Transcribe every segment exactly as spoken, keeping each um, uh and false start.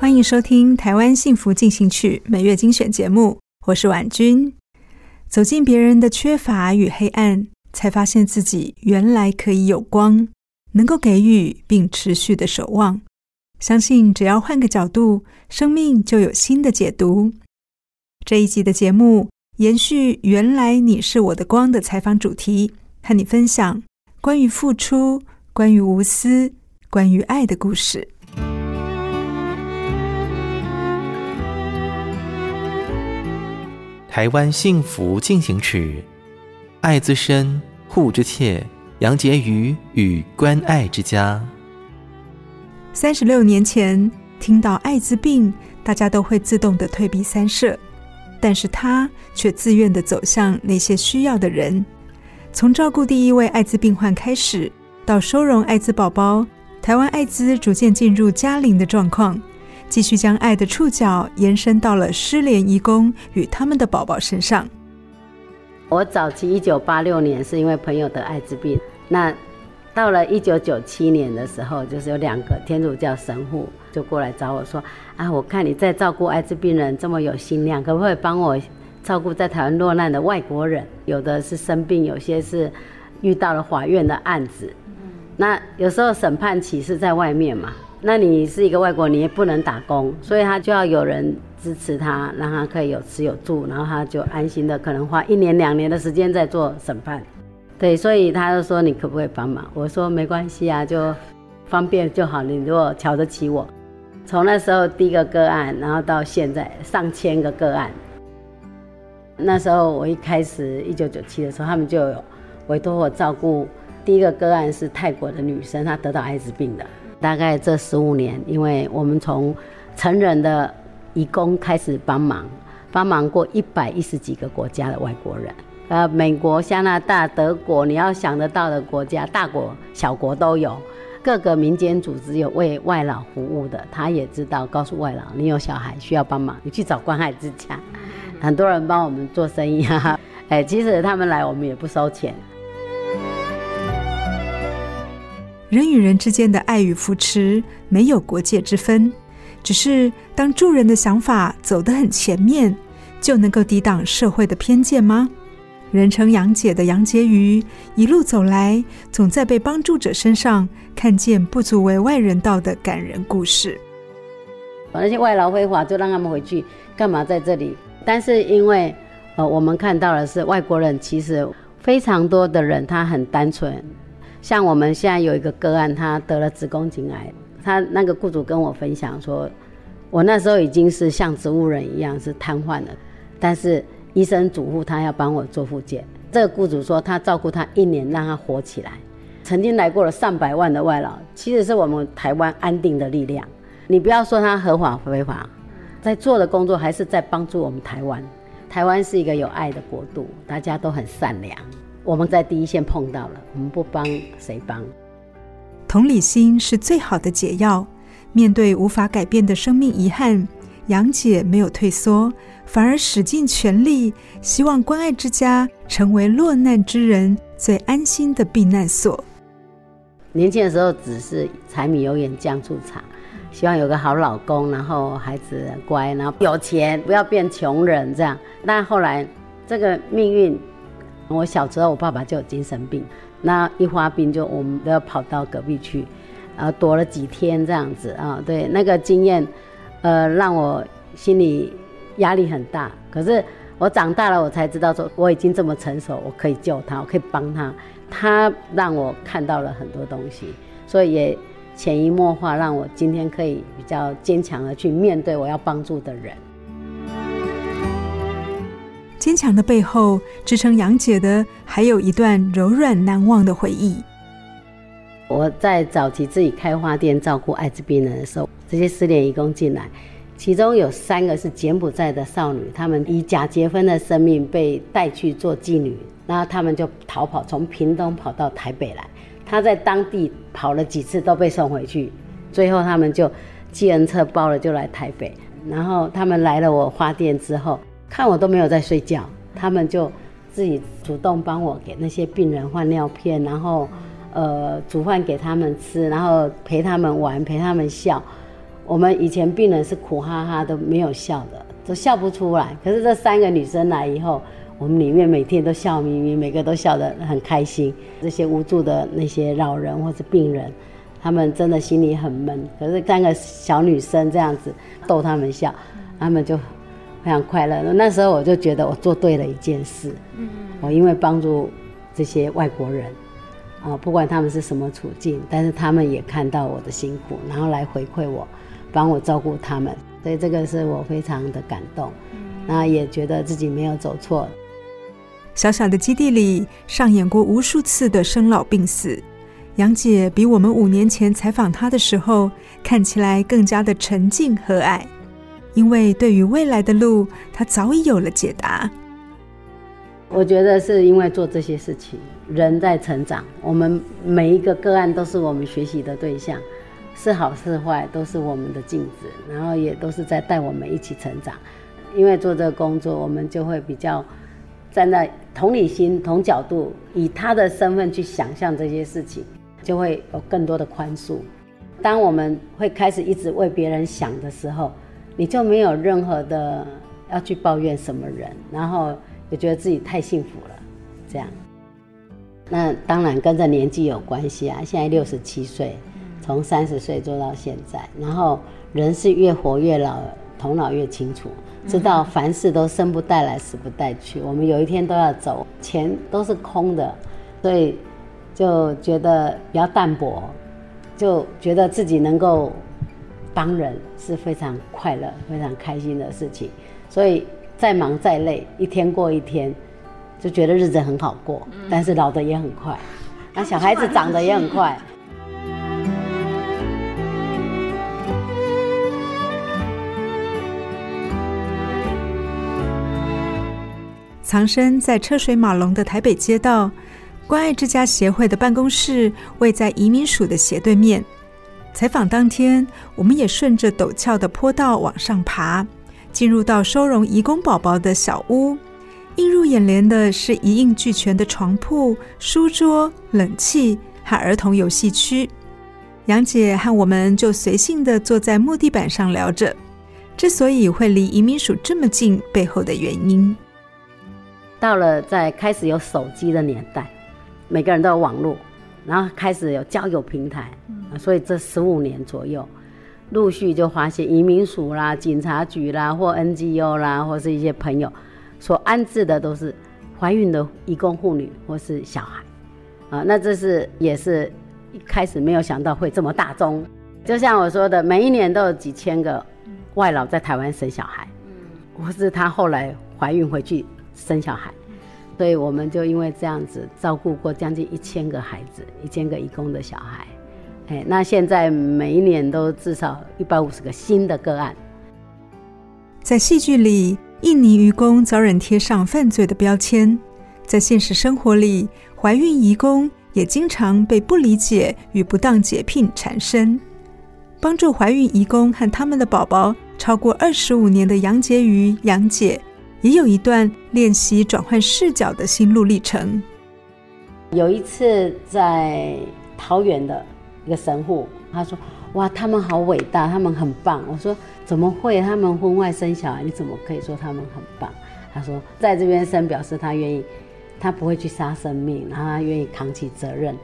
欢迎收听《台湾幸福进行曲》每月精选节目，我是婉君。走进别人的缺乏与黑暗，才发现自己原来可以有光，能够给予并持续的守望。相信只要换个角度，生命就有新的解读。这一集的节目延续原来你是我的光的采访主题，和你分享关于付出、关于无私、关于爱的故事。台湾幸福进行曲，爱之深，护之切，杨洁瑜与关爱之家。三十六年前，听到艾滋病，大家都会自动的退避三舍，但是他却自愿的走向那些需要的人。从照顾第一位艾滋病患开始，到收容艾滋宝宝，台湾艾滋逐渐进入家邻的状况。继续将爱的触角延伸到了失联移工与他们的宝宝身上。我早期一九八六年是因为朋友得艾滋病，那到了一九九七年的时候，就是有两个天主教神父就过来找我说：“啊，我看你在照顾艾滋病人这么有心量，可不可以帮我照顾在台湾落难的外国人？有的是生病，有些是遇到了法院的案子，那有时候审判期是在外面嘛。”那你是一个外国人，你也不能打工，所以他就要有人支持他，让他可以有吃有住，然后他就安心的可能花一年两年的时间在做审判。对，所以他就说你可不可以帮忙？我说没关系啊，就方便就好，你如果瞧得起我。从那时候第一个个案，然后到现在上千个个案。那时候我一开始一九九七的时候，他们就有委托我照顾第一个个案是泰国的女生，她得到艾滋病的。大概这十五年，因为我们从成人的移工开始帮忙，帮忙过一百一十几个国家的外国人，呃，美国、加拿大、德国，你要想得到的国家，大国、小国都有。各个民间组织有为外劳服务的，他也知道告诉外劳，你有小孩需要帮忙，你去找关爱之家。很多人帮我们做生意啊，哎，其实他们来我们也不收钱。人与人之间的爱与扶持没有国界之分，只是当助人的想法走得很前面，就能够抵挡社会的偏见吗？人称杨姐的杨洁瑜，一路走来，总在被帮助者身上看见不足为外人道的感人故事。那些外劳非法就让他们回去，干嘛在这里？但是因为、呃、我们看到的是外国人，其实非常多的人他很单纯。像我们现在有一个个案，他得了子宫颈癌，他那个雇主跟我分享说，我那时候已经是像植物人一样是瘫痪了，但是医生嘱咐他要帮我做复健。这个雇主说他照顾他一年，让他活起来。曾经来过了上百万的外劳，其实是我们台湾安定的力量。你不要说他合法非法，在做的工作还是在帮助我们台湾。台湾是一个有爱的国度，大家都很善良。我们在第一线碰到了，我们不帮谁帮？同理心是最好的解药。面对无法改变的生命遗憾，杨姐没有退缩，反而使尽全力，希望关爱之家成为落难之人最安心的避难所。年轻的时候只是柴米油盐酱醋茶，希望有个好老公，然后孩子乖，然后有钱，不要变穷人这样。但后来这个命运，我小时候我爸爸就有精神病，那一发病就我们都要跑到隔壁去，呃，躲了几天这样子啊。对，那个经验，呃，让我心理压力很大。可是我长大了，我才知道说我已经这么成熟，我可以救他，我可以帮他。他让我看到了很多东西，所以也潜移默化让我今天可以比较坚强的去面对我要帮助的人。坚强的背后，支撑杨姐的还有一段柔软难忘的回忆。我在早期自己开花店照顾艾滋病人的时候，这些失联移工进来，其中有三个是柬埔寨的少女，她们以假结婚的生命被带去做妓女，然后她们就逃跑，从屏东跑到台北来。她在当地跑了几次都被送回去，最后她们就计程车包了就来台北。然后她们来了我花店之后，看我都没有在睡觉，他们就自己主动帮我给那些病人换尿片，然后呃煮饭给他们吃，然后陪他们玩，陪他们笑。我们以前病人是苦哈哈都没有笑的，都笑不出来。可是这三个女生来以后，我们里面每天都笑眯眯，每个都笑得很开心。这些无助的那些老人或者病人，他们真的心里很闷，可是三个小女生这样子逗他们笑，他们就非常快乐。那时候我就觉得我做对了一件事，嗯，我因为帮助这些外国人，啊，不管他们是什么处境，但是他们也看到我的辛苦，然后来回馈我，帮我照顾他们，所以这个是我非常的感动，那也觉得自己没有走错。小小的基地里上演过无数次的生老病死，杨姐比我们五年前采访她的时候，看起来更加的沉静和蔼。因为对于未来的路，他早已有了解答。我觉得是因为做这些事情，人在成长，我们每一个个案都是我们学习的对象，是好是坏都是我们的镜子，然后也都是在带我们一起成长。因为做这个工作，我们就会比较站在同理心、同角度，以他的身份去想象这些事情，就会有更多的宽恕。当我们会开始一直为别人想的时候，你就没有任何的要去抱怨什么人，然后也觉得自己太幸福了，这样。那当然跟着年纪有关系啊，现在六十七岁，从三十岁做到现在，然后人是越活越老，头脑越清楚，知道凡事都生不带来，死不带去，我们有一天都要走，钱都是空的，所以就觉得比较淡薄，就觉得自己能够帮人是非常快乐、非常开心的事情，所以再忙再累，一天过一天，就觉得日子很好过，嗯、但是老得也很快，那小孩子长得也很快。藏身在车水马龙的台北街道，关爱之家协会的办公室位在移民署的斜对面。采访当天，我们也顺着陡峭的坡道往上爬，进入到收容移工宝宝的小屋。映入眼帘的是一应俱全的床铺、书桌、冷气和儿童游戏区。杨姐和我们就随性地坐在木地板上聊着，之所以会离移民署这么近背后的原因。到了在开始有手机的年代，每个人都有网络，然后开始有交友平台，所以这十五年左右，陆续就发现移民署啦、警察局啦，或 N G O 啦，或是一些朋友所安置的都是怀孕的移工妇女或是小孩啊。那这是也是一开始没有想到会这么大宗。就像我说的，每一年都有几千个外劳在台湾生小孩，或是她后来怀孕回去生小孩。所以我们就因为这样子照顾过将近一千个孩子，一千个移工的小孩。哎，那现在每一年都至少一百五十个新的个案。在戏剧里，印尼移工遭人贴上犯罪的标签；在现实生活里，怀孕移工也经常被不理解与不当解聘缠身。帮助怀孕移工和他们的宝宝超过二十五年的杨洁瑜、杨姐，也有一段练习转换视角的心路历程。有一次在桃园的一个神户，他说：“哇，他们好伟大，他们很棒。”我说：“怎么会？他们婚外生小孩，你怎么可以说他们很棒？”他说：“在这边生，表示他愿意，他不会去杀生命，然后他愿意扛起责任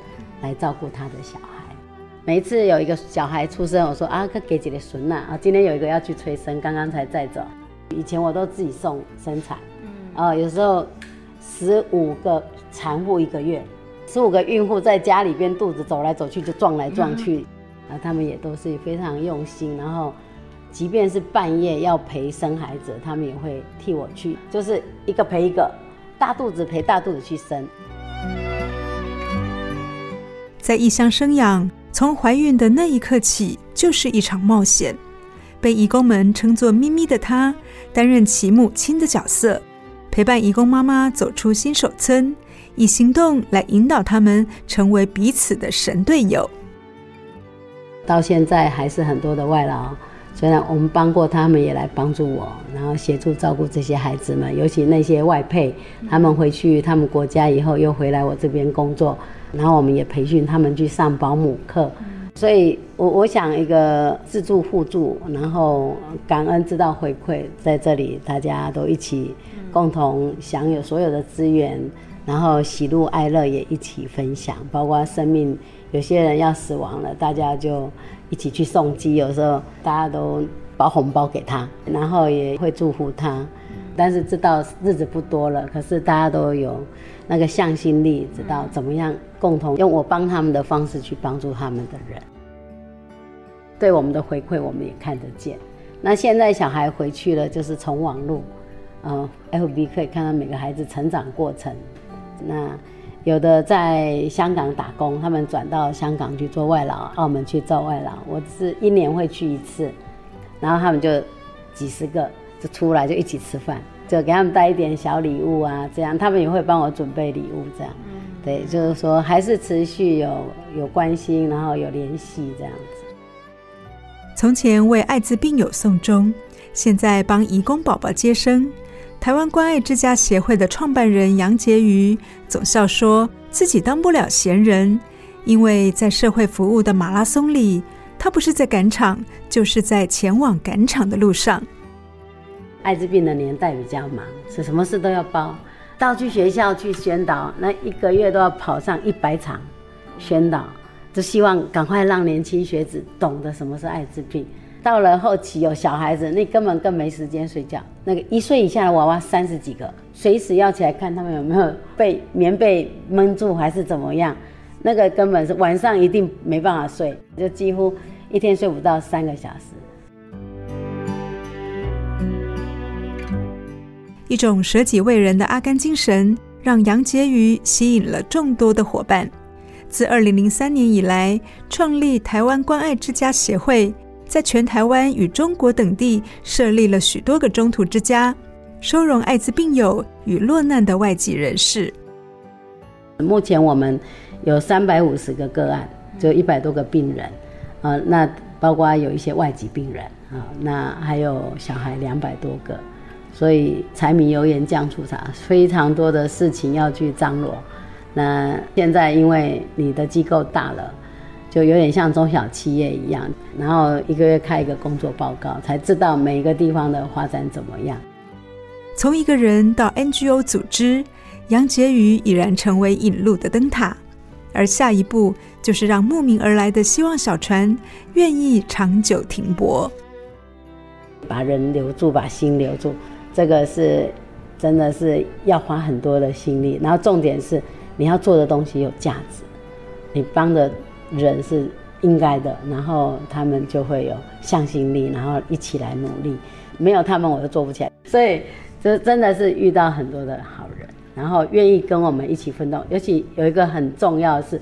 来照顾他的小孩。”每一次有一个小孩出生，我说啊，给姐姐孙呐啊，今天有一个要去催生，刚刚才载走。以前我都自己送生产，嗯，啊，有时候十五个产妇一个月，十五个孕妇在家里边肚子走来走去就撞来撞去，啊、嗯，他们也都是非常用心，然后即便是半夜要陪生孩子，他们也会替我去，就是一个陪一个，大肚子陪大肚子去生。在异乡生养，从怀孕的那一刻起，就是一场冒险。被移工们称作“咪咪”的她，担任其母亲的角色，陪伴移工妈妈走出新手村，以行动来引导他们成为彼此的神队友。到现在还是很多的外劳，虽然我们帮过他们，也来帮助我，然后协助照顾这些孩子们，尤其那些外配，他们回去他们国家以后又回来我这边工作。然后我们也培训他们去上保姆课，所以我我想一个自助互助，然后感恩知道回馈，在这里大家都一起共同享有所有的资源，然后喜怒哀乐也一起分享，包括生命有些人要死亡了，大家就一起去送机，有时候大家都包红包给他，然后也会祝福他。但是知道日子不多了，可是大家都有那个向心力，知道怎么样共同用我帮他们的方式去帮助他们的人。对我们的回馈我们也看得见。那现在小孩回去了，就是从网络、呃、F B 可以看到每个孩子成长过程。那有的在香港打工，他们转到香港去做外劳，澳门去做外劳，我是一年会去一次，然后他们就几十个就出来就一起吃饭，就给他们带一点小礼物啊，这样他们也会帮我准备礼物，这样，对，就是说还是持续有有关心，然后有联系这样子。从前为艾滋病友送终，现在帮移工宝宝接生。台湾关爱之家协会的创办人杨婕妤总笑说自己当不了闲人，因为在社会服务的马拉松里，他不是在赶场，就是在前往赶场的路上。艾滋病的年代比较忙，是什么事都要包，到去学校去宣导，那一个月都要跑上一百场宣导，就希望赶快让年轻学子懂得什么是艾滋病。到了后期有小孩子，那根本更没时间睡觉，那个一岁以下的娃娃三十几个，随时要起来看他们有没有被棉被闷住还是怎么样，那个根本是晚上一定没办法睡，就几乎一天睡不到三个小时。一种舍己为人的阿甘精神，让杨婕妤吸引了众多的伙伴。自二零零三年以来，创立台湾关爱之家协会，在全台湾与中国等地设立了许多个中途之家，收容艾滋病友与落难的外籍人士。目前我们有三百五十个个案，就一百多个病人，呃、那包括有一些外籍病人，呃、那还有小孩两百多个，所以柴米油盐酱醋茶，非常多的事情要去张罗。那现在因为你的机构大了，就有点像中小企业一样，然后一个月开一个工作报告，才知道每一个地方的发展怎么样。从一个人到 N G O 组织，杨婕妤已然成为引路的灯塔，而下一步就是让慕名而来的希望小船愿意长久停泊，把人留住，把心留住。这个是真的是要花很多的心力，然后重点是你要做的东西有价值，你帮的人是应该的，然后他们就会有向心力，然后一起来努力，没有他们我就做不起来。所以就真的是遇到很多的好人，然后愿意跟我们一起奋斗。尤其有一个很重要的是，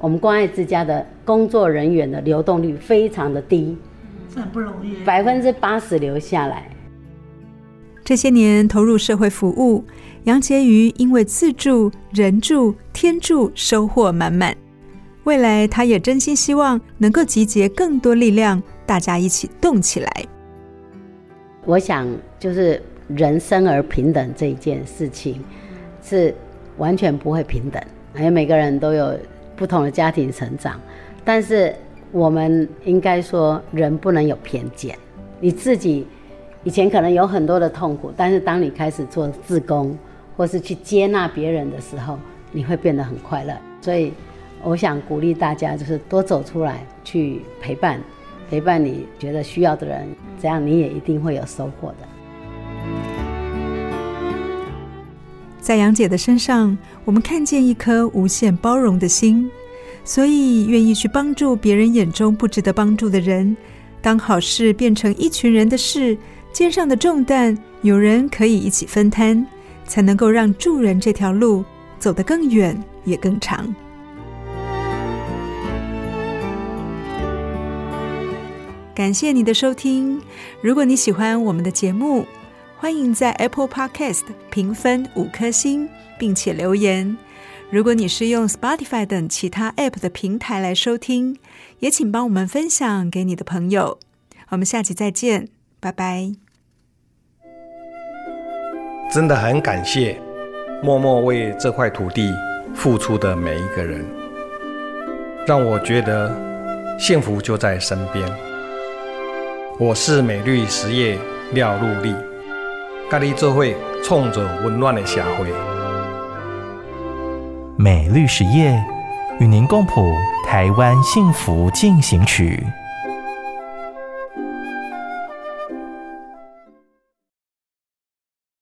我们关爱之家的工作人员的流动率非常的低，很不容易，百分之八十留下来。这些年投入社会服务，杨婕妤因为自助、人助、天助收获满满。未来她也真心希望能够集结更多力量，大家一起动起来。我想就是人生而平等这一件事情是完全不会平等，因为每个人都有不同的家庭成长，但是我们应该说人不能有偏见。你自己以前可能有很多的痛苦，但是当你开始做志工，或是去接纳别人的时候，你会变得很快乐。所以我想鼓励大家就是多走出来，去陪伴陪伴你觉得需要的人，这样你也一定会有收获的。在杨姐的身上，我们看见一颗无限包容的心，所以愿意去帮助别人眼中不值得帮助的人。当好事变成一群人的事，肩上的重担有人可以一起分摊，才能够让助人这条路走得更远也更长。感谢你的收听，如果你喜欢我们的节目，欢迎在 Apple Podcast 评分五颗星并且留言。如果你是用 Spotify 等其他 App 的平台来收听，也请帮我们分享给你的朋友。我们下期再见，拜拜。真的很感谢默默为这块土地付出的每一个人，让我觉得幸福就在身边。我是美律实业廖陆立，跟你做伙创造温暖的社会。美律实业与您共谱台湾幸福进行曲。